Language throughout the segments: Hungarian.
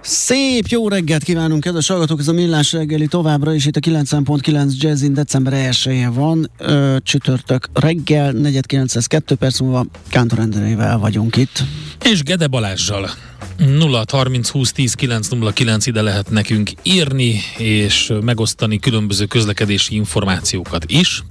Szép jó reggelt kívánunk, kedves hallgatók! Ez a Millás reggeli továbbra is itt a 90.9 Jazzin. December 1-én van, csütörtök reggel, 4.902 perc múlva Kántor Endrével vagyunk itt. És Gede Balázssal. 0-30-20-10-9-09 ide lehet nekünk írni, és megosztani különböző közlekedési információkat is.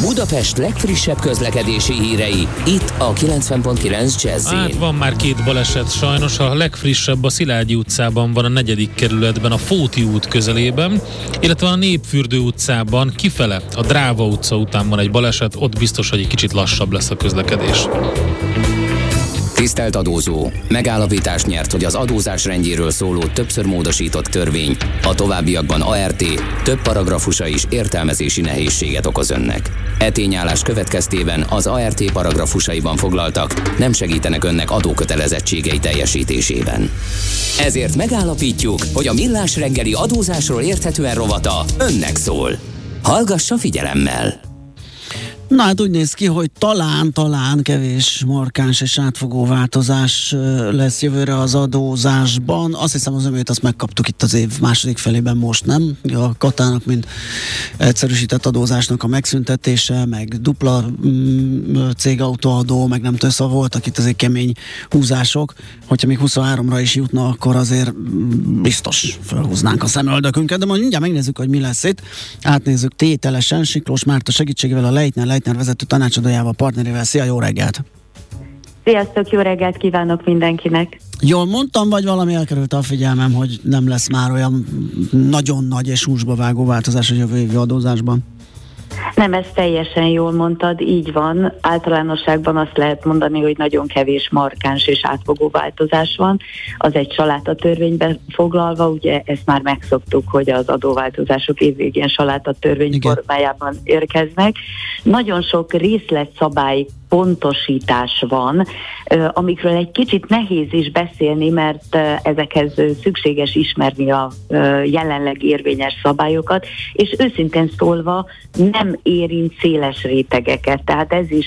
Budapest legfrissebb közlekedési hírei, itt a 90.9 Jazzy. Hát van már két baleset sajnos, a legfrissebb a Szilágyi utcában van, a 4. kerületben, a Fóti út közelében, illetve a Népfürdő utcában kifele, a Dráva utca után van egy baleset, ott biztos, hogy egy kicsit lassabb lesz a közlekedés. Tisztelt adózó! Megállapítást nyert, hogy az adózás rendjéről szóló többször módosított törvény a továbbiakban ART több paragrafusa is értelmezési nehézséget okoz önnek. E tényállás következtében az ART paragrafusaiban foglaltak nem segítenek önnek adókötelezettségei teljesítésében. Ezért megállapítjuk, hogy a Millás reggeli adózásról érthetően rovata önnek szól. Hallgassa figyelemmel! Na hát úgy néz ki, hogy talán kevés markáns és átfogó változás lesz jövőre az adózásban. Azt hiszem, az ömét azt megkaptuk itt az év második felében most, nem? A katának, mint egyszerűsített adózásnak a megszüntetése, meg dupla cégautóadó, meg nem tudom, szóval voltak itt azért kemény húzások. Hogyha még 23-ra is jutna, akkor azért biztos felhúznánk a szemöldökünket, de majd mindjárt megnézzük, hogy mi lesz itt. Átnézzük tételesen, Siklós Márta segítségével, a Leitner vezető tanácsadójával, partnerével. Szia, jó reggelt! Sziasztok, jó reggelt kívánok mindenkinek! Jól mondtam, vagy valami elkerült a figyelmem, hogy nem lesz már olyan nagyon nagy és húsba vágó változás a jövő évi adózásban? Nem, ezt teljesen jól mondtad, így van. Általánosságban azt lehet mondani, hogy nagyon kevés markáns és átfogó változás van. Az egy saláta törvényben foglalva, ugye ezt már megszoktuk, hogy az adóváltozások évvégén saláta törvény formájában érkeznek. Nagyon sok részletszabály pontosítás van, amikről egy kicsit nehéz is beszélni, mert ezekhez szükséges ismerni a jelenleg érvényes szabályokat, és őszintén szólva nem érint széles rétegeket, tehát ez is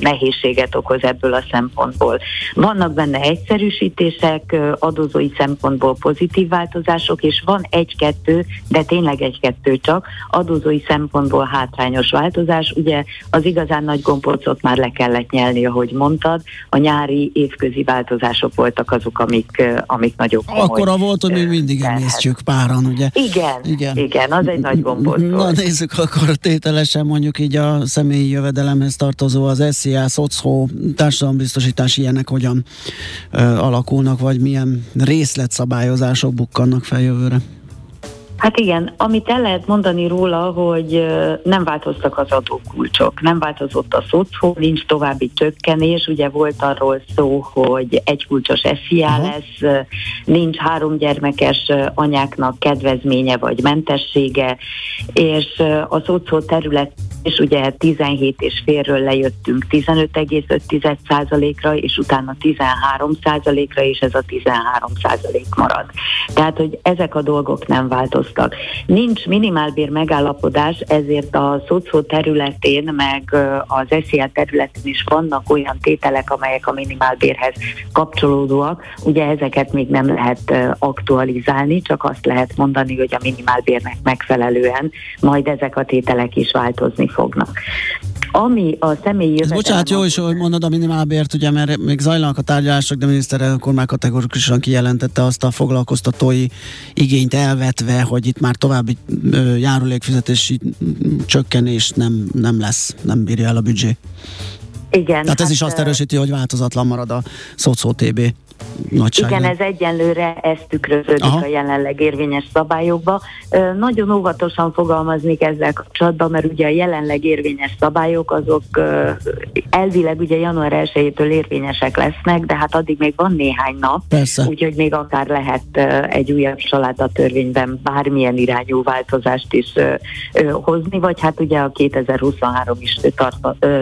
nehézséget okoz ebből a szempontból. Vannak benne egyszerűsítések, adózói szempontból pozitív változások, és van egy-kettő, de tényleg egy-kettő csak, adózói szempontból hátrányos változás, ugye az igazán nagy gombócot már le kellett nyelni, ahogy mondtad. A nyári évközi változások voltak azok, amik nagyobb. Akkora volt, hogy még mindig emésztjük páran, ugye? Igen, az egy nagy gombóc. Na nézzük akkor tételesen, mondjuk így a személyi jövedelemhez tartozó, az SZIA, SZOCHO, társadalombiztosítás, ilyenek hogyan alakulnak, vagy milyen részletszabályozások bukkannak fel jövőre? Hát igen, amit el lehet mondani róla, hogy nem változtak az adókulcsok, nem változott a SZOCHO, nincs további csökkenés, ugye volt arról szó, hogy egy kulcsos SZIA lesz, nincs háromgyermekes anyáknak kedvezménye vagy mentessége, és a SZOCHO terület és ugye 17,5-ről lejöttünk 15,5%-ra, és utána 13%-ra, és ez a 13% marad. Tehát, hogy ezek a dolgok nem változtak. Nincs minimálbér megállapodás, ezért a SZOCHO területén, meg az SZIA területén is vannak olyan tételek, amelyek a minimálbérhez kapcsolódóak. Ugye ezeket még nem lehet aktualizálni, csak azt lehet mondani, hogy a minimálbérnek megfelelően majd ezek a tételek is változni fognak. Ami a személyi jövedelem... Bocsánat, jó is, hogy mondod a minimálbért, ugye, mert még zajlanak a tárgyalások, de a miniszter akkor már kategorikusan kijelentette azt a foglalkoztatói igényt elvetve, hogy itt már további járulékfizetési csökkenés nem lesz, nem bírja el a büdzsé. Igen. Tehát ez is azt erősíti, hogy változatlan marad a SZOCHO-TB. nagyságrend? Igen, ez egyenlőre ez tükröződik a jelenleg érvényes szabályokba. Nagyon óvatosan fogalmaznék ezzel kapcsolatban, mert ugye a jelenleg érvényes szabályok azok elvileg ugye január 1-től érvényesek lesznek, de hát addig még van néhány nap, úgyhogy még akár lehet egy újabb családatörvényben bármilyen irányú változást is hozni, vagy hát ugye a 2023 is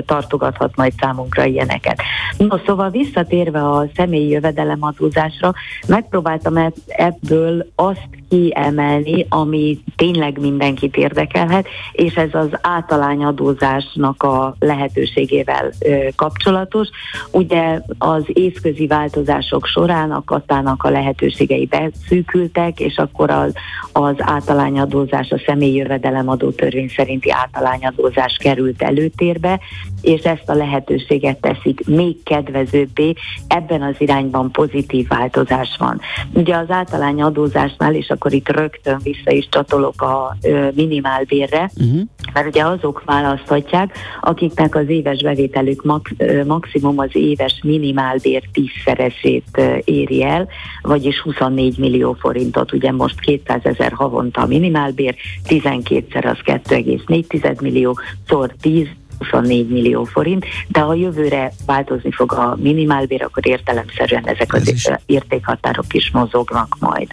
tartogathat majd számunkra ilyeneket. No, szóval visszatérve a személyi jövedelemadózásra, megpróbáltam ebből azt kiemelni, ami tényleg mindenkit érdekelhet, és ez az általányadózásnak a lehetőségével kapcsolatos. Ugye az évközi változások során a kattának a lehetőségei beszűkültek, és akkor az általányadózás, a személyi jövedelemadó törvény szerinti általányadózás került előtérbe, és ezt a lehetőséget teszik még kedvezőbbé, ebben az irányban pozitív változás van. Ugye az általányadózásnál, és akkor itt rögtön vissza is csatolok a minimálbérre, mert ugye azok választhatják, akiknek az éves bevételük maximum az éves minimálbér 10-szeresét éri el, vagyis 24 millió forintot, ugye most 200 000 havonta a minimálbér, 12-szer az 2,4 millió, szor 10, 24 millió forint, de ha jövőre változni fog a minimálbér, akkor értelemszerűen ezek az értékhatárok is mozognak majd.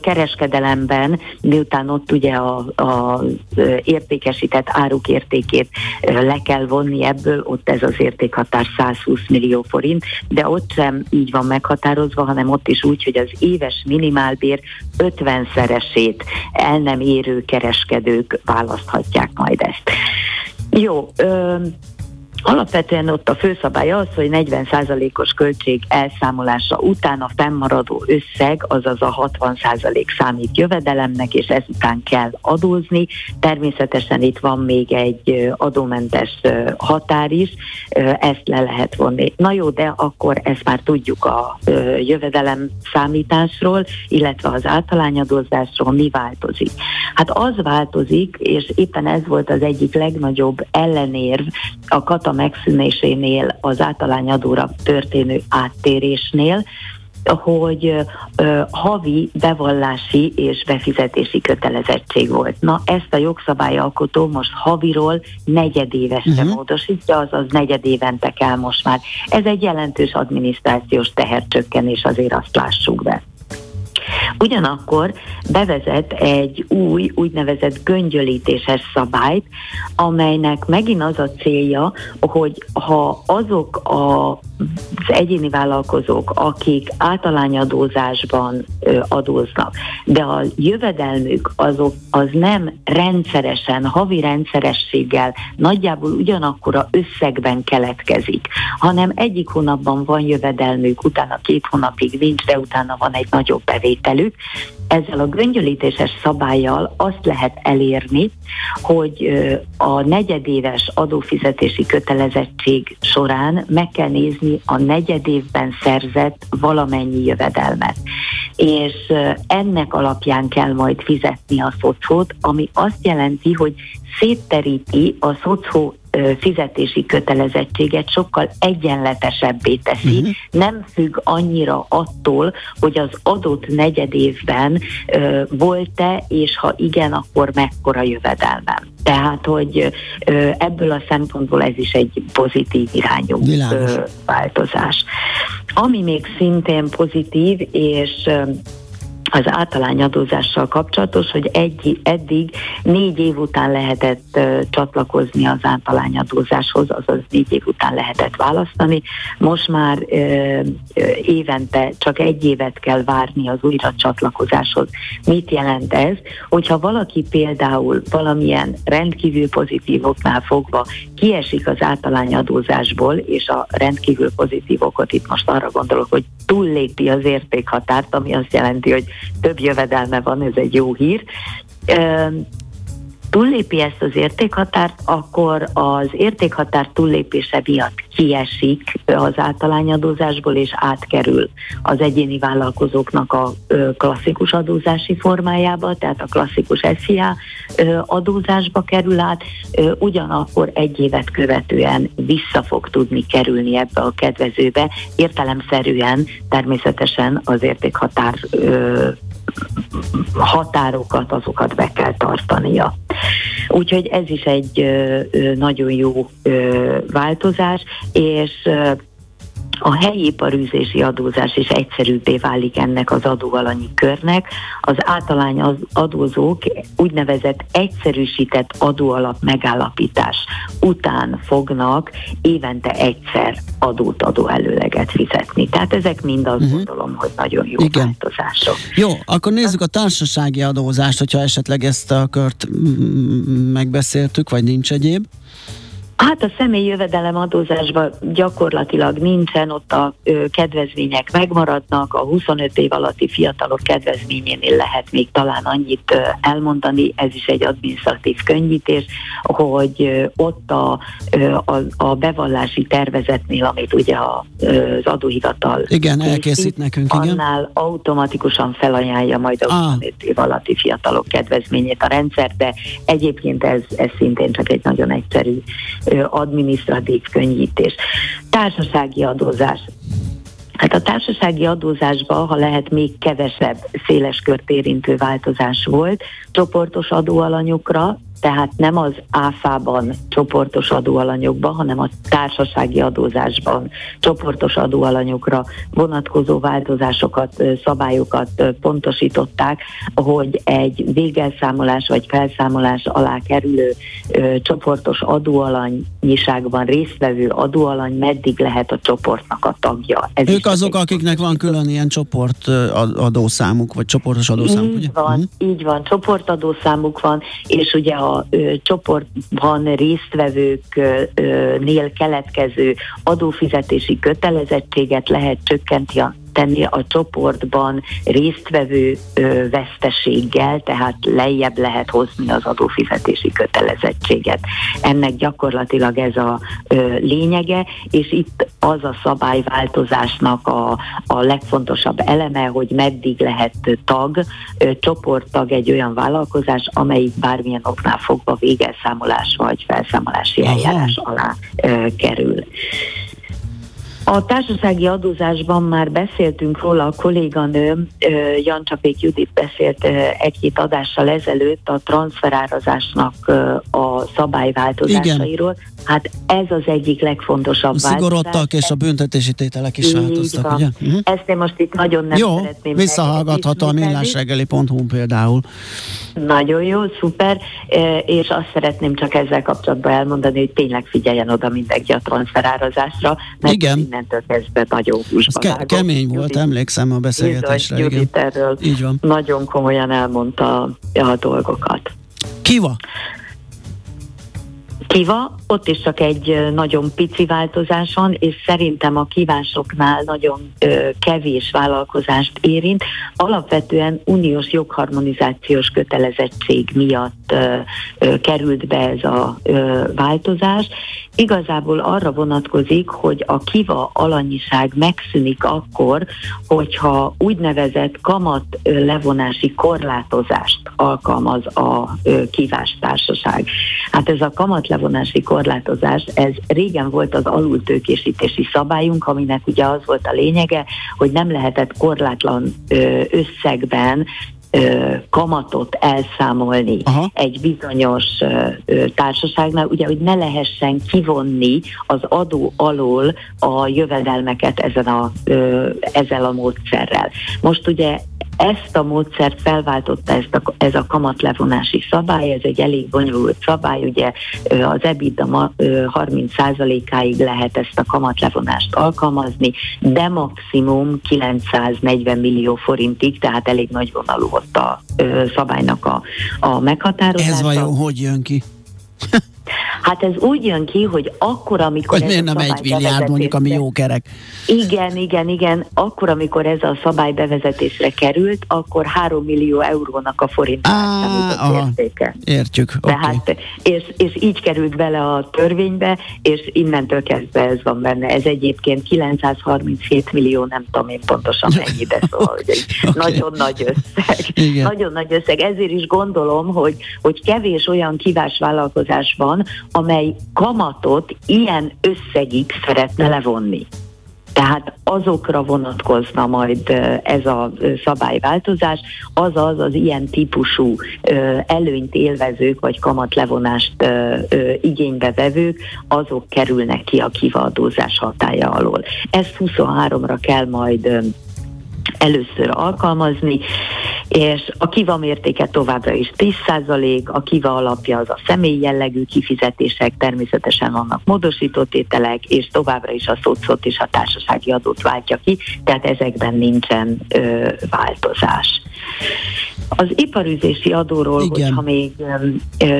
Kereskedelemben, miután ott ugye az értékesített áruk értékét le kell vonni ebből, ott ez az értékhatár 120 millió forint, de ott sem így van meghatározva, hanem ott is úgy, hogy az éves minimálbér 50-szeresét el nem érő kereskedők választhatják majd ezt. Jó, alapvetően ott a főszabály az, hogy 40%-os költség elszámolása után a fennmaradó összeg, azaz a 60% számít jövedelemnek, és ezután kell adózni. Természetesen itt van még egy adómentes határ is, ezt le lehet vonni. Na jó, de akkor ezt már tudjuk a jövedelem számításról, illetve az általányadózásról mi változik. Hát az változik, és éppen ez volt az egyik legnagyobb ellenérv a kata megszűnésénél, az általányadóra történő áttérésnél, hogy havi bevallási és befizetési kötelezettség volt. Na, ezt a jogszabályalkotó most haviról negyedévesre módosítja, azaz negyedévente kell most már. Ez egy jelentős adminisztrációs tehercsökkenés, azért azt lássuk be. Ugyanakkor bevezet egy új, úgynevezett göngyölítéses szabályt, amelynek megint az a célja, hogy ha azok az egyéni vállalkozók, akik általányadózásban adóznak, de a jövedelmük az nem rendszeresen, havi rendszerességgel nagyjából ugyanakkora összegben keletkezik, hanem egyik hónapban van jövedelmük, utána 2 hónapig nincs, de utána van egy nagyobb bevételük. Ezzel a göngyölítéses szabállyal azt lehet elérni, hogy a negyedéves adófizetési kötelezettség során meg kell nézni a negyedévben szerzett valamennyi jövedelmet. És ennek alapján kell majd fizetni a szocót, ami azt jelenti, hogy szétteríti a szocó fizetési kötelezettséget, sokkal egyenletesebbé teszi, nem függ annyira attól, hogy az adott negyedévben volt-e, és ha igen, akkor mekkora jövedelmem. Tehát, hogy ebből a szempontból ez is egy pozitív irányú változás. Ami még szintén pozitív, és az általányadózással kapcsolatos, hogy eddig 4 év után lehetett csatlakozni az általányadózáshoz, azaz 4 év után lehetett választani. Most már évente csak 1 évet kell várni az újra csatlakozáshoz. Mit jelent ez? Hogyha valaki például valamilyen rendkívül pozitívoknál fogva kiesik az általányadózásból, és a rendkívül pozitívokot itt most arra gondolok, hogy túllépi az értékhatárt, ami azt jelenti, hogy több jövedelme van, ez egy jó hír, túllépi ezt az értékhatárt, akkor az értékhatár túllépése miatt kiesik az általányadózásból, és átkerül az egyéni vállalkozóknak a klasszikus adózási formájába, tehát a klasszikus SZIA adózásba kerül át, ugyanakkor egy évet követően vissza fog tudni kerülni ebbe a kedvezőbe, értelemszerűen természetesen az értékhatár határokat, azokat be kell tartania. Úgyhogy ez is egy nagyon jó változás, és a helyi iparűzési adózás is egyszerűbbé válik ennek az adóalanyi körnek. Az általányadózók úgynevezett egyszerűsített adóalap megállapítás után fognak évente egyszer adóelőleget fizetni. Tehát ezek mind azt gondolom, hogy nagyon jó változások. Jó, akkor nézzük a társasági adózást, hogyha esetleg ezt a kört megbeszéltük, vagy nincs egyéb. Hát a személyi jövedelem adózásban gyakorlatilag nincsen, ott a kedvezmények megmaradnak, a 25 év alatti fiatalok kedvezményénél lehet még talán annyit elmondani, ez is egy adminisztratív könnyítés, hogy ott a bevallási tervezetnél, amit ugye az adóhivatal elkészít nekünk, annál automatikusan felajánlja majd a 25 év alatti fiatalok kedvezményét a rendszerbe. Egyébként ez szintén csak egy nagyon egyszerű adminisztratív könnyítés. Társasági adózás. Hát a társasági adózásban, ha lehet, még kevesebb széles kört érintő változás volt. Csoportos adóalanyokra, tehát nem az ÁFA-ban csoportos adóalanyokban, hanem a társasági adózásban csoportos adóalanyokra vonatkozó változásokat, szabályokat pontosították, hogy egy végelszámolás vagy felszámolás alá kerülő csoportos adóalanyiságban résztvevő adóalany meddig lehet a csoportnak a tagja. Ez ők azok, akiknek van külön ilyen csoport adószámuk, vagy csoportos adószámuk, ugye? Így van, csoportadószámuk van, és ugye a csoportban résztvevőknél keletkező adófizetési kötelezettséget lehet tenni a csoportban résztvevő veszteséggel, tehát lejjebb lehet hozni az adófizetési kötelezettséget. Ennek gyakorlatilag ez a lényege, és itt az a szabályváltozásnak a legfontosabb eleme, hogy meddig lehet tag, csoporttag egy olyan vállalkozás, amelyik bármilyen oknál fogva végelszámolás vagy felszámolási eljárás alá kerül. A társasági adózásban már beszéltünk róla, a kolléganőm, Jancsa-Pék Judit beszélt egy-két adással ezelőtt a transferárazásnak a szabályváltozásairól. Igen. Hát ez az egyik legfontosabb változás. A szigorodtak és a büntetési tételek is változtak, ugye? Ezt én most itt nagyon nem szeretném. Jó, visszahallgatható a millásreggeli.hu például. Nagyon jó, szuper, és azt szeretném csak ezzel kapcsolatban elmondani, hogy tényleg figyeljen oda mindenki a transferárazásra, mert mindentől kezdve nagyon húsba vágó. Kemény volt, Judit, emlékszem a beszélgetésre. Judit erről nagyon komolyan elmondta a dolgokat. Kiva, ott is csak egy nagyon pici változás van, és szerintem a kívásoknál nagyon kevés vállalkozást érint. Alapvetően uniós jogharmonizációs kötelezettség miatt került be ez a változás. Igazából arra vonatkozik, hogy a kiva alanyiság megszűnik akkor, hogyha úgynevezett kamat levonási korlátozást alkalmaz a kívás társaság. Hát ez a kamat levonási korlátozás, ez régen volt az alultőkésítési szabályunk, aminek ugye az volt a lényege, hogy nem lehetett korlátlan összegben kamatot elszámolni egy bizonyos társaságnál, ugye, hogy ne lehessen kivonni az adó alól a jövedelmeket ezzel a módszerrel. Most ugye ezt a módszert felváltotta ez a kamatlevonási szabály, ez egy elég bonyolult szabály, ugye az EBITDA 30%-áig lehet ezt a kamatlevonást alkalmazni, de maximum 940 millió forintig, tehát elég nagy vonalú volt a szabálynak a meghatározása. Ez vajon hogy jön ki? Hát ez úgy jön ki, hogy akkor, amikor... Hogy miért nem 1 milliárd mondjuk, ami jó kerek? Igen. Akkor, amikor ez a szabály bevezetésre került, akkor 3 millió eurónak a forint számított értéke. Értjük. Tehát, és így került bele a törvénybe, és innentől kezdve ez van benne. Ez egyébként 937 millió, nem tudom én pontosan mennyibe, szóval nagyon nagy összeg. Igen. Nagyon nagy összeg. Ezért is gondolom, hogy kevés olyan kívás vállalkozás van, amely kamatot ilyen összegig szeretne levonni. Tehát azokra vonatkozna majd ez a szabályváltozás, azaz az ilyen típusú előnyt élvezők vagy kamatlevonást igénybe vevők, azok kerülnek ki a kivadózás hatálya alól. Ezt 23-ra kell majd először alkalmazni, és a kiva mértéke továbbra is 10%, a kiva alapja az a személy jellegű kifizetések, természetesen vannak módosított ételek, és továbbra is a szocot és a társasági adót váltja ki, tehát ezekben nincsen változás. Az iparűzési adóról, hogyha még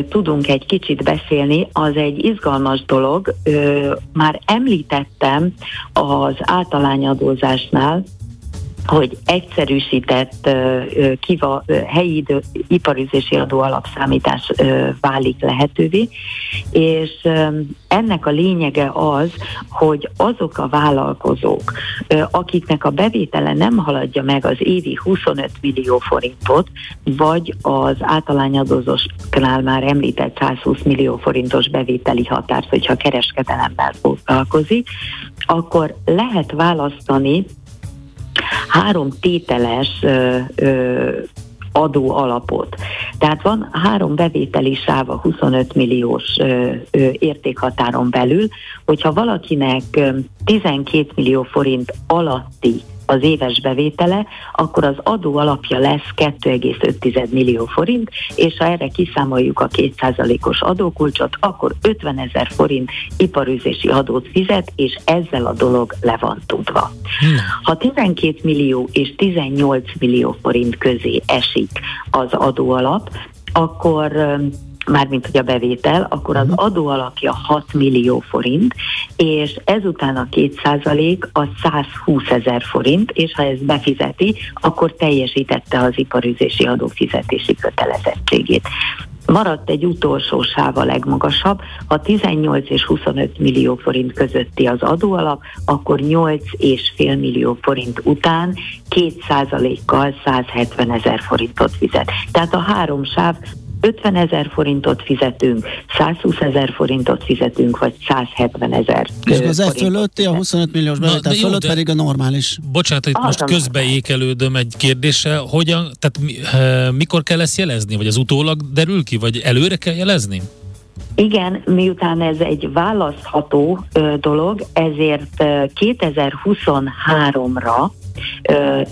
tudunk egy kicsit beszélni, az egy izgalmas dolog. Már említettem az általányadózásnál, hogy egyszerűsített helyi iparüzési adó alapszámítás válik lehetővé, és ennek a lényege az, hogy azok a vállalkozók, akiknek a bevétele nem haladja meg az évi 25 millió forintot, vagy az általányadózásnál már említett 120 millió forintos bevételi határt, hogyha kereskedelemmel foglalkozik, akkor lehet választani 3 tételes adó alapot. Tehát van 3 bevételi sáv a 25 milliós értékhatáron belül, hogyha valakinek 12 millió forint alatti az éves bevétele, akkor az adó alapja lesz 2,5 millió forint, és ha erre kiszámoljuk a 2%-os adókulcsot, akkor 50 000 forint iparüzési adót fizet, és ezzel a dolog le van tudva. Ha 12 millió és 18 millió forint közé esik az adóalap, akkor mármint hogy a bevétel, akkor az adó alapja 6 millió forint, és ezután a 2% az 120 000 forint, és ha ezt befizeti, akkor teljesítette az iparüzési adó fizetési kötelezettségét. Maradt egy utolsó sáv, a legmagasabb, ha 18 és 25 millió forint közötti az adóalap, akkor 8,5 millió forint után 2%-kal 170 000 forintot fizet. Tehát a 3 sáv: 50 000 forintot fizetünk, 120 000 forintot fizetünk, vagy 170 000. És az e fölötti, a 25 milliós bevétel fölött pedig a normális. Bocsánat, itt most közbeékelődöm egy kérdéssel. Hogyan, tehát mikor kell ezt jelezni? Vagy az utólag derül ki? Vagy előre kell jelezni? Igen, miután ez egy választható dolog, ezért 2023-ra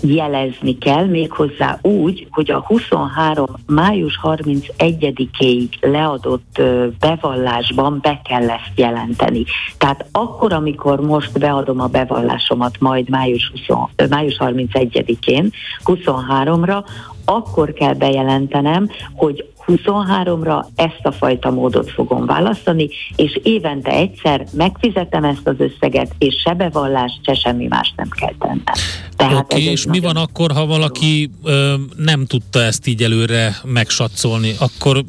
jelezni kell, méghozzá úgy, hogy a 23. május 31-éig leadott bevallásban be kell ezt jelenteni. Tehát akkor, amikor most beadom a bevallásomat majd május 31-én, 23-ra, akkor kell bejelentenem, hogy 23-ra ezt a fajta módot fogom választani, és évente egyszer megfizetem ezt az összeget, és se bevallás, se semmi más nem kell tennem. Oké, és mi van akkor, ha valaki nem tudta ezt így előre megsatszolni, akkor,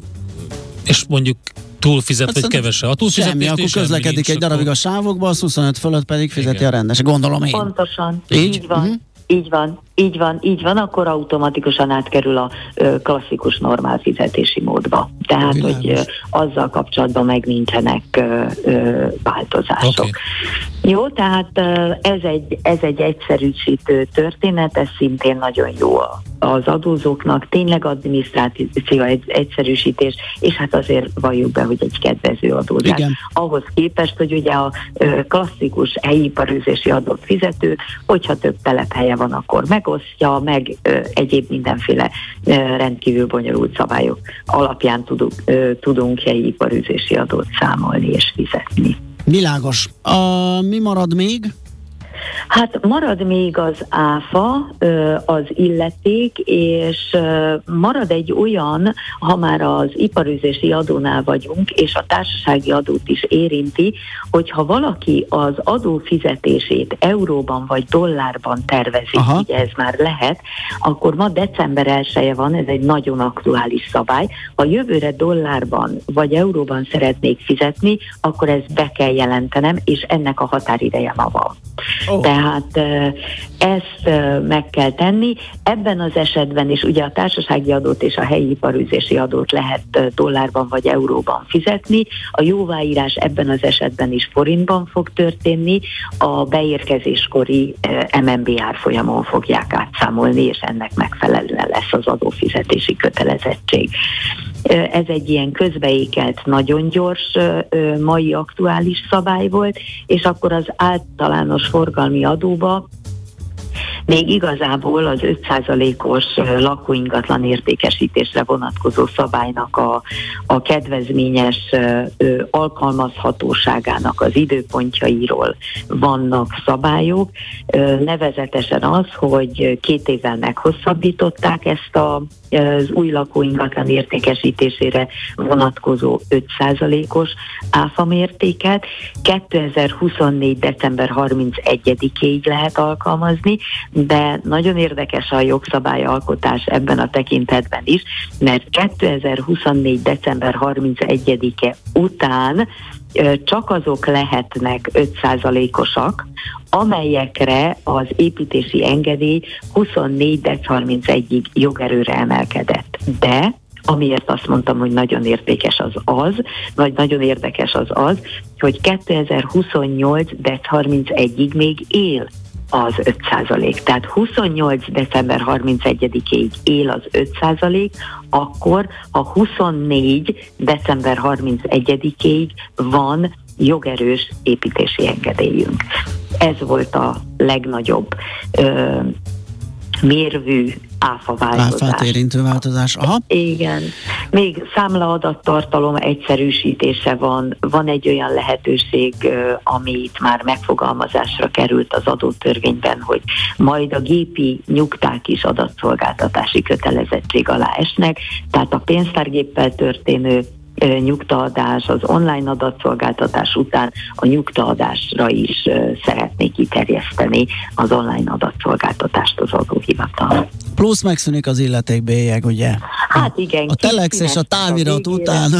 és mondjuk túlfizet, hát vagy kevese? A semmi, akkor közlekedik nincs, egy darabig a sávokba, az 25 fölött pedig fizeti a rendes, gondolom én. Pontosan, így van. Uh-huh. Így van, akkor automatikusan átkerül a klasszikus normál fizetési módba. Tehát, hogy azzal kapcsolatban meg nincsenek változások. Okay. Jó, tehát ez egy egyszerűsítő történet, ez szintén nagyon jó az adózóknak, tényleg adminisztráció egyszerűsítés, és hát azért valljuk be, hogy egy kedvező adózás. Igen. Ahhoz képest, hogy ugye a klasszikus helyi iparüzési adót fizető, hogyha több telephelye van, akkor megosztja, meg egyéb mindenféle rendkívül bonyolult szabályok alapján tudunk helyi iparüzési adót számolni és fizetni. Világos. Mi marad még? Hát marad még az áfa, az illeték, és marad egy olyan, ha már az iparüzési adónál vagyunk, és a társasági adót is érinti, hogyha valaki az adófizetését euróban vagy dollárban tervezik, ugye ez már lehet, akkor ma december 1-je van, ez egy nagyon aktuális szabály. Ha jövőre dollárban vagy euróban szeretnék fizetni, akkor ezt be kell jelentenem, és ennek a határideje ma van. Tehát ezt meg kell tenni. Ebben az esetben is ugye a társasági adót és a helyi iparüzési adót lehet dollárban vagy euróban fizetni. A jóváírás ebben az esetben is forintban fog történni. A beérkezéskori MNB árfolyamon fogják átszámolni, és ennek megfelelően lesz az adófizetési kötelezettség. Ez egy ilyen közbeékelt, nagyon gyors, mai aktuális szabály volt, és akkor az általános forgalmi adóba még igazából az 5%-os lakóingatlan értékesítésre vonatkozó szabálynak a kedvezményes alkalmazhatóságának az időpontjairól vannak szabályok. Nevezetesen az, hogy 2 évvel meghosszabbították ezt az új lakóingatlan értékesítésére vonatkozó 5%-os áfamértéket. 2024. december 31-ig lehet alkalmazni, de nagyon érdekes a jogszabályalkotás ebben a tekintetben is, mert 2024. december 31-e után csak azok lehetnek 5%-osak, amelyekre az építési engedély 24. december 31-ig jogerőre emelkedett. De amiért azt mondtam, hogy nagyon értékes az, vagy nagyon érdekes az, hogy 2028. december 31-ig még él az 5%. Tehát 28. december 31-ig él az 5%, akkor a 24. december 31-ig van jogerős építési engedélyünk. Ez volt a legnagyobb mérvű áfaváltozás. Áfát érintő változás. Aha. Igen. Még számlaadattartalom egyszerűsítése van. Van egy olyan lehetőség, ami itt már megfogalmazásra került az adótörvényben, hogy majd a gépi nyugták is adatszolgáltatási kötelezettség alá esnek, tehát a pénztárgéppel történő nyugtaadás, az online adatszolgáltatás után a nyugtaadásra is szeretnék kiterjeszteni az online adatszolgáltatást az adóhivatal. Plusz megszűnik az illetékbélyeg, ugye? Hát igen. A telex és a távirat után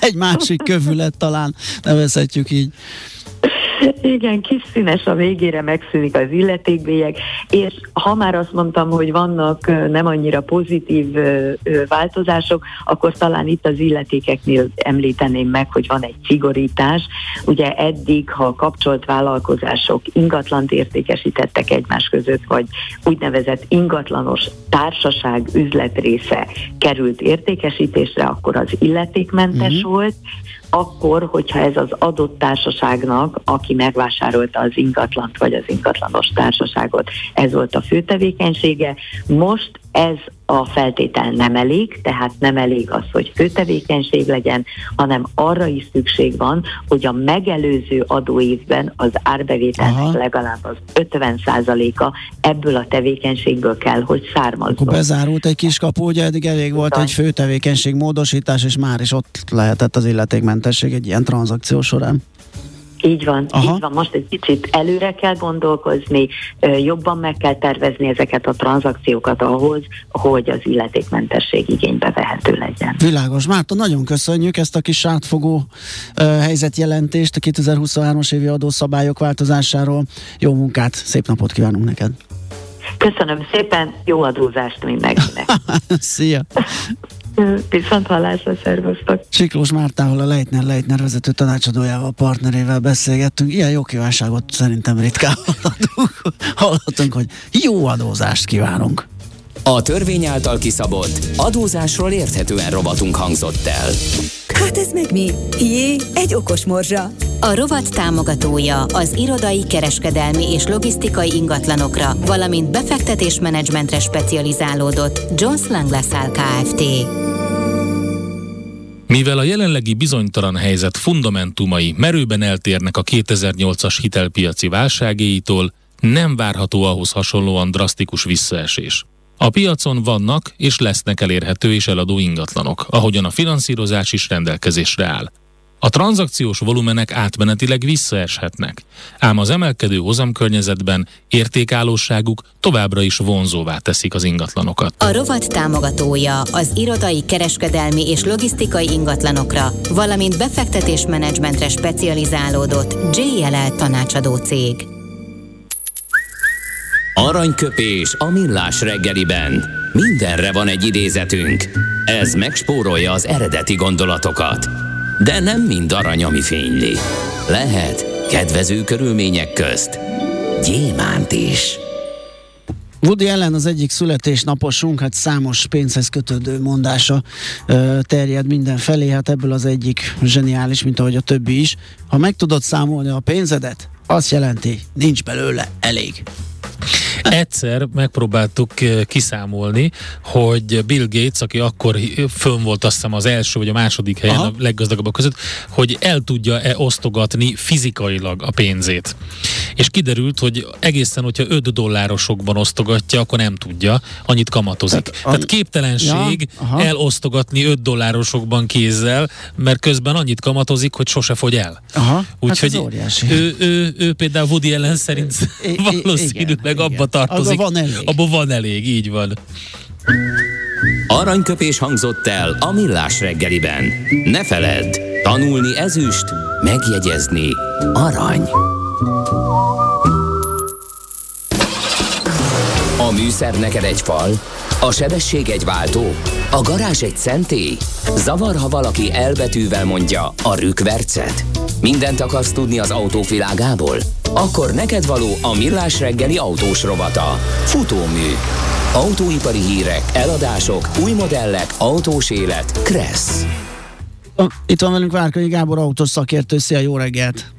egy másik kövület talán, nevezhetjük így. Igen, kis színes a végére, megszűnik az illetékbélyeg, és ha már azt mondtam, hogy vannak nem annyira pozitív változások, akkor talán itt az illetékeknél említeném meg, hogy van egy szigorítás. Ugye eddig, ha kapcsolt vállalkozások ingatlant értékesítettek egymás között, vagy úgynevezett ingatlanos társaság üzletrésze került értékesítésre, akkor az illetékmentes volt. Akkor, hogyha ez az adott társaságnak, aki megvásárolta az ingatlant vagy az ingatlanos társaságot, ez volt a fő tevékenysége, most ez a feltétel nem elég, tehát nem elég az, hogy főtevékenység legyen, hanem arra is szükség van, hogy a megelőző adóévben az árbevételnek legalább az 50%-a ebből a tevékenységből kell, hogy származzon. Akkor bezárult egy kiskapu, ugye eddig elég volt egy főtevékenység módosítás, és már is ott lehetett az illetékmentesség egy ilyen tranzakció során. Így van, így van. Most egy kicsit előre kell gondolkozni, jobban meg kell tervezni ezeket a tranzakciókat ahhoz, hogy az illetékmentesség igénybe vehető legyen. Világos. Márta, nagyon köszönjük ezt a kis átfogó helyzetjelentést a 2023-as évi adószabályok változásáról. Jó munkát, szép napot kívánunk neked! Köszönöm szépen, jó adózást mindenkinek! Szia! Viszont hallásra, szervusztok! Siklós Mártával, a Leitner Leitner vezető tanácsadójával, partnerével beszélgettünk. Ilyen jó kívánságot szerintem ritkán hallhatunk, hogy jó adózást kívánunk! A törvény által kiszabott adózásról érthetően rovatunk hangzott el. Hát ez meg mi? Jé, egy okos morzsa! A rovat támogatója az irodai, kereskedelmi és logisztikai ingatlanokra, valamint befektetésmenedzsmentre specializálódott Jones Lang LaSalle Kft. Mivel a jelenlegi bizonytalan helyzet fundamentumai merőben eltérnek a 2008-as hitelpiaci válságéitól, nem várható ahhoz hasonlóan drasztikus visszaesés. A piacon vannak és lesznek elérhető és eladó ingatlanok, ahogyan a finanszírozás is rendelkezésre áll. A tranzakciós volumenek átmenetileg visszaeshetnek, ám az emelkedő hozamkörnyezetben értékállóságuk továbbra is vonzóvá teszik az ingatlanokat. A rovat támogatója az irodai, kereskedelmi és logisztikai ingatlanokra, valamint befektetésmenedzsmentre specializálódott JLL tanácsadó cég. Aranyköpés a millás reggeliben. Mindenre van egy idézetünk. Ez megspórolja az eredeti gondolatokat. De nem mind arany, ami fényli. Lehet kedvező körülmények közt gyémánt is. Woody Allen az egyik születésnaposunk, hát számos pénzhez kötődő mondása terjed mindenfelé, hát ebből az egyik zseniális, mint ahogy a többi is. Ha meg tudod számolni a pénzedet, azt jelenti, nincs belőle elég. Egyszer megpróbáltuk kiszámolni, hogy Bill Gates, aki akkor fönn volt, azt hiszem, az első vagy a második helyen, aha, a leggazdagabbak között, hogy el tudja-e osztogatni fizikailag a pénzét. És kiderült, hogy egészen, hogyha $5-osokban osztogatja, akkor nem tudja, annyit kamatozik. Tehát képtelenség elosztogatni $5-osokban kézzel, mert közben annyit kamatozik, hogy sose fogy el. Aha, úgyhogy hát ez ő például Woody Allen szerint valószínűleg abba tartozik. Abba van elég, így van. Aranyköpés hangzott el a millás reggeliben. Ne feledd, tanulni ezüst, megjegyezni arany. A műszer neked egy fal, a sebesség egy váltó, a garázs egy szentély. Zavar, ha valaki elbetűvel mondja a rükvercet. Mindent akarsz tudni az autók világából? Akkor neked való a millás reggeli autós rovata. Futómű. Autóipari hírek, eladások, új modellek, autós élet. Kressz. Itt van velünk Várkonyi Gábor autós szakértő. Szia, jó reggelt!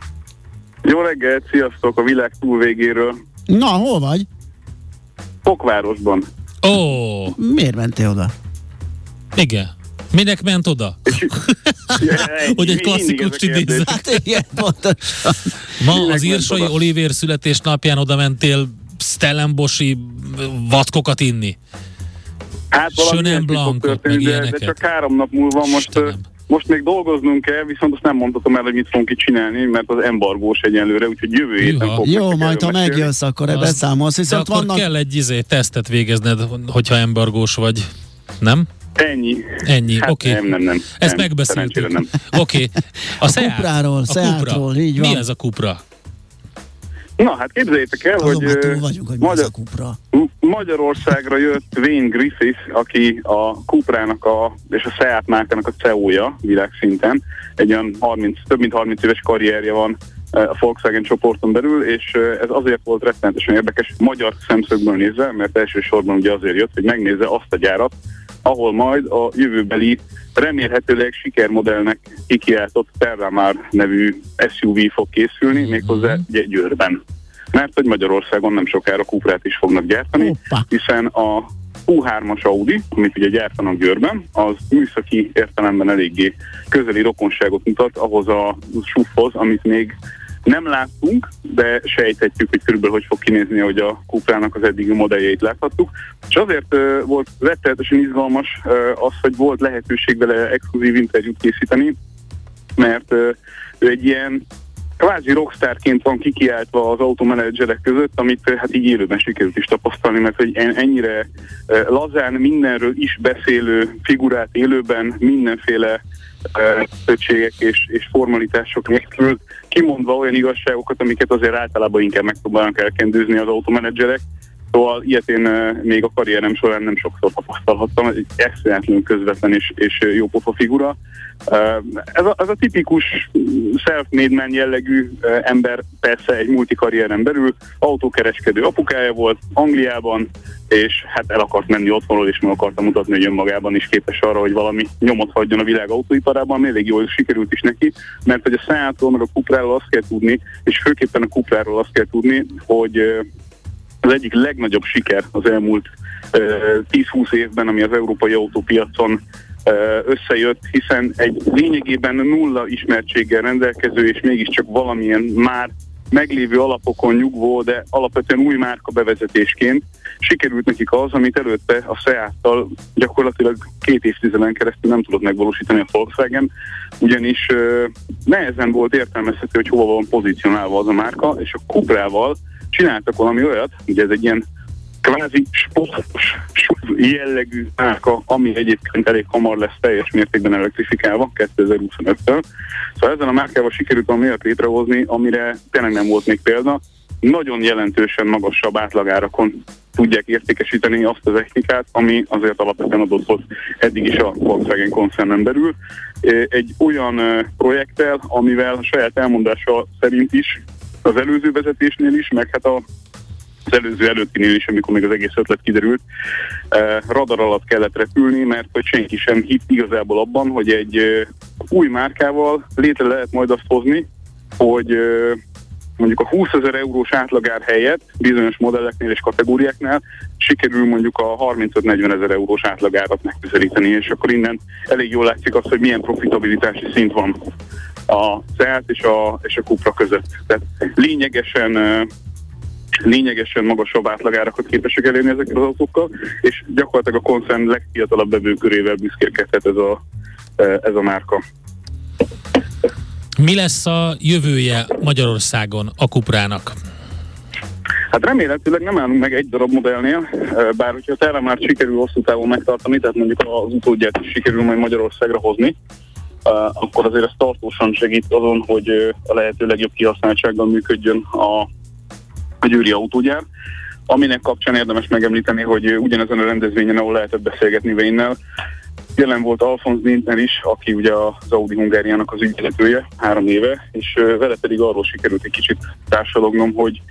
Jó reggelt, sziasztok a világ túlvégéről. Na, hol vagy? Fokvárosban. Ó! Miért mentél oda? Igen. Minek ment oda? Hogy egy klasszikust idézzek. Hát igen, pontosan. Ma az írsai Olivér születésnapján oda mentél stellenbosi vatkokat inni? Hát valami blankot, meg ilyeneket. De csak 3 nap múlva most még dolgoznunk kell, viszont azt nem mondhatom el, hogy mit fogunk itt csinálni, mert az embargós egyenlőre, úgyhogy jövő héten fog. Jó, majd ha megjössz, akkor ebbe számolsz. De akkor vannak... kell egy tesztet végezned, hogyha embargós vagy, nem? Ennyi, hát oké. Okay. Nem. Ezt nem, megbeszéltük. Nem. Oké. A Cupráról, Seatról, így van. Mi ez a Cupra? Na, hát képzeljétek el, Magyarországra jött Wayne Griffiths, aki a Cuprának és a Seat márkának a CEO-ja világszinten. Egy olyan több mint 30 éves karrierje van a Volkswagen csoporton belül, és ez azért volt rettenetesen érdekes magyar szemszögből nézve, mert elsősorban ugye azért jött, hogy megnézze azt a gyárat, ahol majd a jövőbeli remélhetőleg sikermodellnek kikiáltott Terramar nevű SUV fog készülni, méghozzá Győrben. Mert hogy Magyarországon nem sokára Cuprát is fognak gyártani, hiszen a Q3-as Audi, amit ugye gyártanak Győrben, az műszaki értelemben eléggé közeli rokonságot mutat ahhoz a SUV-hoz, amit még nem láttunk, de sejthetjük, hogy körülbelül hogy fog kinézni, hogy a Cuprának az eddigi modelljeit láthattuk. És azért volt rettenetesen izgalmas az, hogy volt lehetőség vele exkluzív interjút készíteni, mert ő egy ilyen kvázi rockstárként van kikiáltva az autómenedzserek között, amit hát így élőben sikerült is tapasztalni, mert hogy ennyire lazán mindenről is beszélő figurát élőben mindenféle kötöttségek és formalitások nélkül kimondva olyan igazságokat, amiket azért általában inkább megpróbálnak elkendőzni az autómenedzserek. Szóval ilyet én még a karrierem során nem sokszor tapasztalhattam, ez egy excellentlően közvetlen és jópofa figura. Ez a tipikus self-made man jellegű ember, persze egy multikarrieren belül, autókereskedő apukája volt Angliában, és hát el akart menni otthonról, és meg akarta mutatni, hogy önmagában is képes arra, hogy valami nyomot hagyjon a világ autóiparában, elég jól sikerült is neki, mert hogy a Seatról, meg a Cupráról azt kell tudni, és főképpen a Cupráról azt kell tudni, hogy az egyik legnagyobb siker az elmúlt 10-20 évben, ami az európai autópiacon összejött, hiszen egy lényegében nulla ismertséggel rendelkező, és mégiscsak valamilyen már meglévő alapokon nyugvó, de alapvetően új márka bevezetésként sikerült nekik az, amit előtte a Seattal gyakorlatilag 2 évtizeden keresztül nem tudott megvalósítani a Volkswagen, ugyanis nehezen volt értelmezhető, hogy hova van pozícionálva az a márka, és a Cuprával csináltak valami olyat, ugye ez egy ilyen kvázi sportos jellegű márka, ami egyébként elég hamar lesz teljes mértékben elektrifikálva 2025-től. Szóval ezen a márkával sikerült valami olyat létrehozni, amire tényleg nem volt még példa. Nagyon jelentősen magasabb átlagárakon tudják értékesíteni azt az technikát, ami azért alapvetően adott volt eddig is a Volkswagen koncernen belül. Egy olyan projekttel, amivel a saját elmondása szerint is, az előző vezetésnél is, meg hát az előző előttinél is, amikor még az egész ötlet kiderült, radar alatt kellett repülni, mert hogy senki sem hitt igazából abban, hogy egy új márkával létre lehet majd azt hozni, hogy mondjuk a 20 000 eurós átlagár helyett bizonyos modelleknél és kategóriáknál sikerül mondjuk a 35-40 000 eurós átlagárat megközelíteni, és akkor innen elég jól látszik az, hogy milyen profitabilitási szint van a Seat és a Cupra között. Tehát lényegesen magasabb átlagárakat képesek elérni ezekkel az autókkal, és gyakorlatilag a koncern legfiatalabb vevőkörével büszkélkedhet ez a márka. Mi lesz a jövője Magyarországon a Cuprának? Hát remélhetőleg nem állunk meg egy darab modellnél, bár hogyha a Terramart sikerül hosszú távon megtartani, tehát mondjuk az utódját is sikerül majd Magyarországra hozni, akkor azért ez tartósan segít azon, hogy a lehető legjobb kihasználtsággal működjön a győri autógyár, aminek kapcsán érdemes megemlíteni, hogy ugyanezen a rendezvényen, ahol lehetett beszélgetni Wayne-nel, jelen volt Alfons Dintner is, aki ugye az Audi Hungáriának az ügyvezetője 3 éve, és vele pedig arról sikerült egy kicsit társalognom, hogy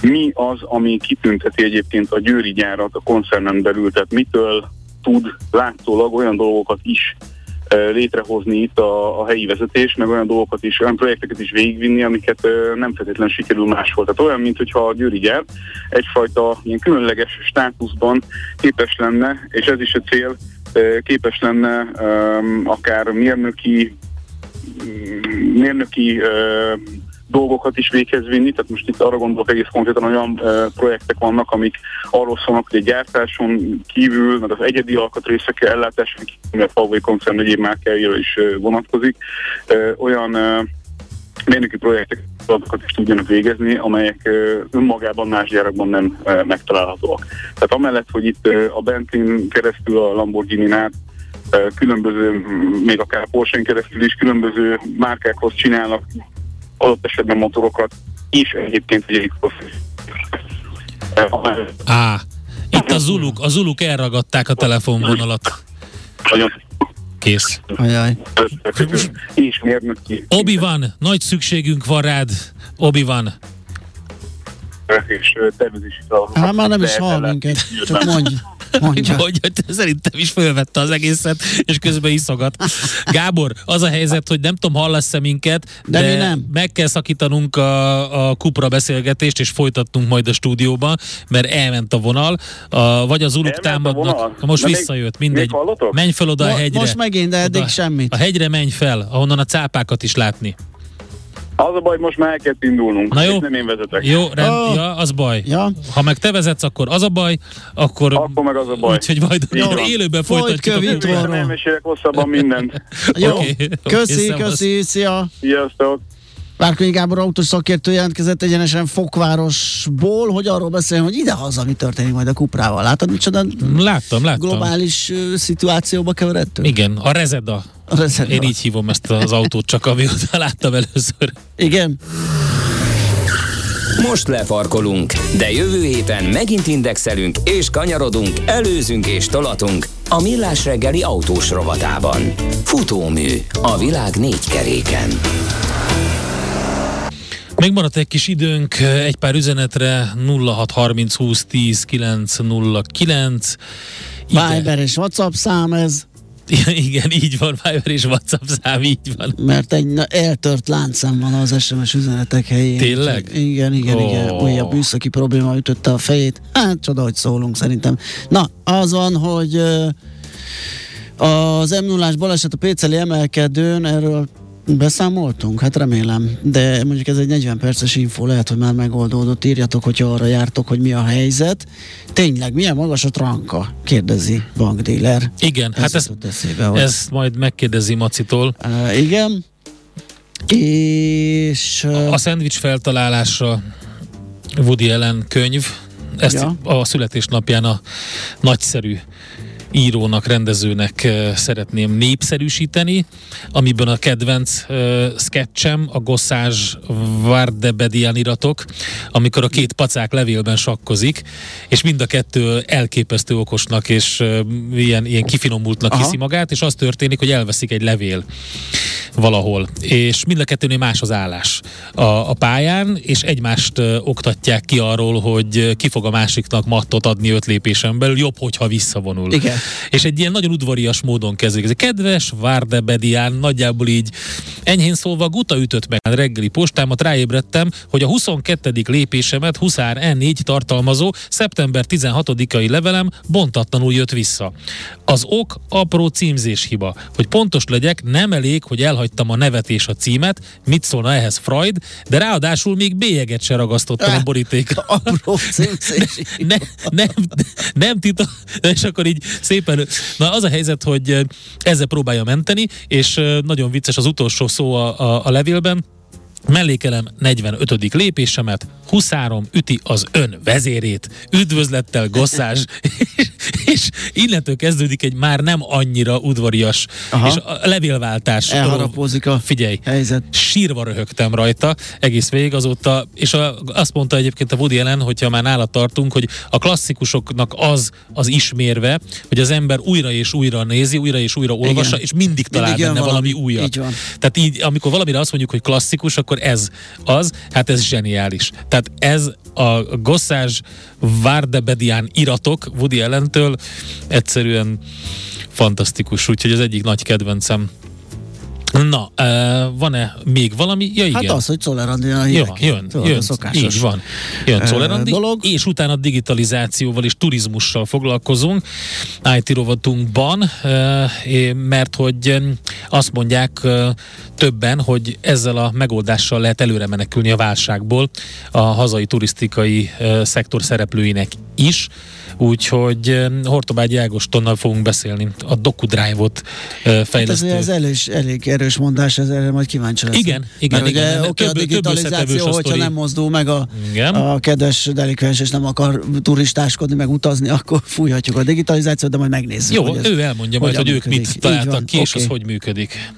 mi az, ami kitünteti egyébként a győri gyárat a koncernen belül, tehát mitől tud látszólag olyan dolgokat is létrehozni itt a helyi vezetés, meg olyan dolgokat is, olyan projekteket is végigvinni, amiket nem feltétlenül sikerül máshol. Tehát olyan, mintha a győri gyár egyfajta ilyen különleges státuszban képes lenne, és ez is a cél, képes lenne akár mérnöki dolgokat is véghez vinni, tehát most itt arra gondolok egész konkrétan, olyan projektek vannak, amik arról szólnak, hogy a gyártáson kívül, mert az egyedi alkatrészek ellátáson kívül, mert a Huawei koncern egyéb márkájára is vonatkozik, olyan mérnöki projekteket is tudjanak végezni, amelyek önmagában más gyárakban nem megtalálhatóak. Tehát amellett, hogy itt a Bentley-n keresztül a Lamborghini-nál különböző, még akár a Porsche-n keresztül is különböző márkákhoz csinálnak adott esetben motorokat, és egyébként egy itt a zuluk elragadták a telefonvonalat. Kész. Ajaj. Obi-Wan, nagy szükségünk van rád, Obi-Wan. Hát már nem is hall minket, csak mondja. Szerintem is fölvette az egészet, és közben iszogat. Gábor, az a helyzet, hogy nem tudom, hallasz-e minket, de mi nem. Meg kell szakítanunk a Cupra beszélgetést, és folytatnunk majd a stúdióban, mert elment a vonal, vagy az uluk támadnak. Most visszajött, mindegy. Menj fel oda a hegyre. Most megint, de eddig semmit. A hegyre menj fel, ahonnan a cápákat is látni. Az a baj, most már el kell indulnunk. Na jó, nem én vezetek. Jó, ja, az baj. Ja. Ha meg te vezetsz, akkor az a baj, akkor meg az a baj. Úgyhogy majd élőben folytatjuk a kultúrról. Nem mesélek hosszabban mindent. Jó, köszi, szia. Sziasztok. Várkonyi Gábor autós szakértő jelentkezett egyenesen Fokvárosból, hogy arról beszéljen, hogy idehaza mi történik majd a Cuprával. Látod, micsoda? Láttam. Globális szituációba keveredtünk? Igen, a Rezeda. Én így hívom ezt az autót, csak amióta láttam először. Igen. Most lefarkolunk, de jövő héten megint indexelünk és kanyarodunk, előzünk és tolatunk a Millás reggeli autós rovatában. Futómű a világ 4 keréken. Megmaradt egy kis időnk egy pár üzenetre, 0630 20 10 909. Viber és WhatsApp szám ez. Igen, így van, Viber és WhatsApp szám, így van. Mert egy eltört láncszám van az SMS üzenetek helyén. Tényleg? Igen. Újabb műszaki probléma ütötte a fejét. Hát, csoda, hogy szólunk szerintem. Na, az van, hogy az M0-ás baleset a Péceli emelkedőn, erről Beszámoltunk? Hát remélem. De mondjuk ez egy 40 perces infó, lehet, hogy már megoldódott. Írjatok, hogyha arra jártok, hogy mi a helyzet. Tényleg, milyen magas a tranka? Kérdezi bankdíler. Igen, ez hát ezt majd megkérdezi Macitól. Igen. És... A szendvics feltalálása Woody Allen könyv. Ezt a születésnapján a nagyszerű írónak, rendezőnek szeretném népszerűsíteni, amiben a kedvenc sketchem a Gossázs Vardebedian iratok, amikor a két pacák levélben sakkozik, és mind a kettő elképesztő okosnak és ilyen kifinomultnak hiszi magát, és az történik, hogy elveszik egy levél valahol. És mind a kettőnél más az állás a pályán, és egymást oktatják ki arról, hogy ki fog a másiknak mattot adni 5 lépésen belül, jobb, hogyha visszavonul. Igen. És egy ilyen nagyon udvarias módon kezdődik. Kedves Vardebedian, nagyjából így enyhén szólva guta ütött meg. Reggeli postámat ráébredtem, hogy a 22. lépésemet Huszár E4 tartalmazó szeptember 16-ai levelem bontatlanul jött vissza. Az ok apró címzéshiba. Hogy pontos legyek, nem elég, hogy elhagytam a nevet és a címet, mit szólna ehhez Freud, de ráadásul még bélyeget se ragasztottam a borítékra. Apró címzéshiba. Nem titok, és akkor így szépen. Na, az a helyzet, hogy ezzel próbálja menteni, és nagyon vicces az utolsó szó a levélben. Mellékelem 45. lépésemet, Huszárom üti az ön vezérét. Üdvözlettel, Gosszázs! És innentől kezdődik egy már nem annyira udvarias és a levélváltás. Elharapózik a helyzet. Sírva röhögtem rajta egész végig azóta, és azt mondta egyébként a Woody Allen, hogyha már nála tartunk, hogy a klasszikusoknak az ismérve, hogy az ember újra és újra nézi, újra és újra olvassa, és mindig talál benne valami újat. Így van. Tehát így, amikor valamire azt mondjuk, hogy klasszikus, akkor ez az, hát ez zseniális. Tehát ez a Gosszázs Vardebedian iratok Woody Allentől egyszerűen fantasztikus, úgyhogy az egyik nagy kedvencem. Na, van-e még valami? Ja, igen. Hát az, hogy Czoller Andi a hírek. Jön, így van. Jön Czoller Andi, és utána digitalizációval és turizmussal foglalkozunk IT rovatunkban, mert hogy azt mondják többen, hogy ezzel a megoldással lehet előre menekülni a válságból a hazai turisztikai szektor szereplőinek is. Úgyhogy Hortobágyi Ágostonnal fogunk beszélni. A DocuDrive-ot fejlesztő. Hát ez elég erős mondás, ez erre majd kíváncsi lesz. Igen. Mert igen, ugye, a digitalizáció, hogyha nem mozdul meg a kedves delikvens, és nem akar turistáskodni, meg utazni, akkor fújhatjuk a digitalizációt, de majd megnézzük. Jó, ő elmondja majd, hogy ők mit találtak ki, és az hogy működik.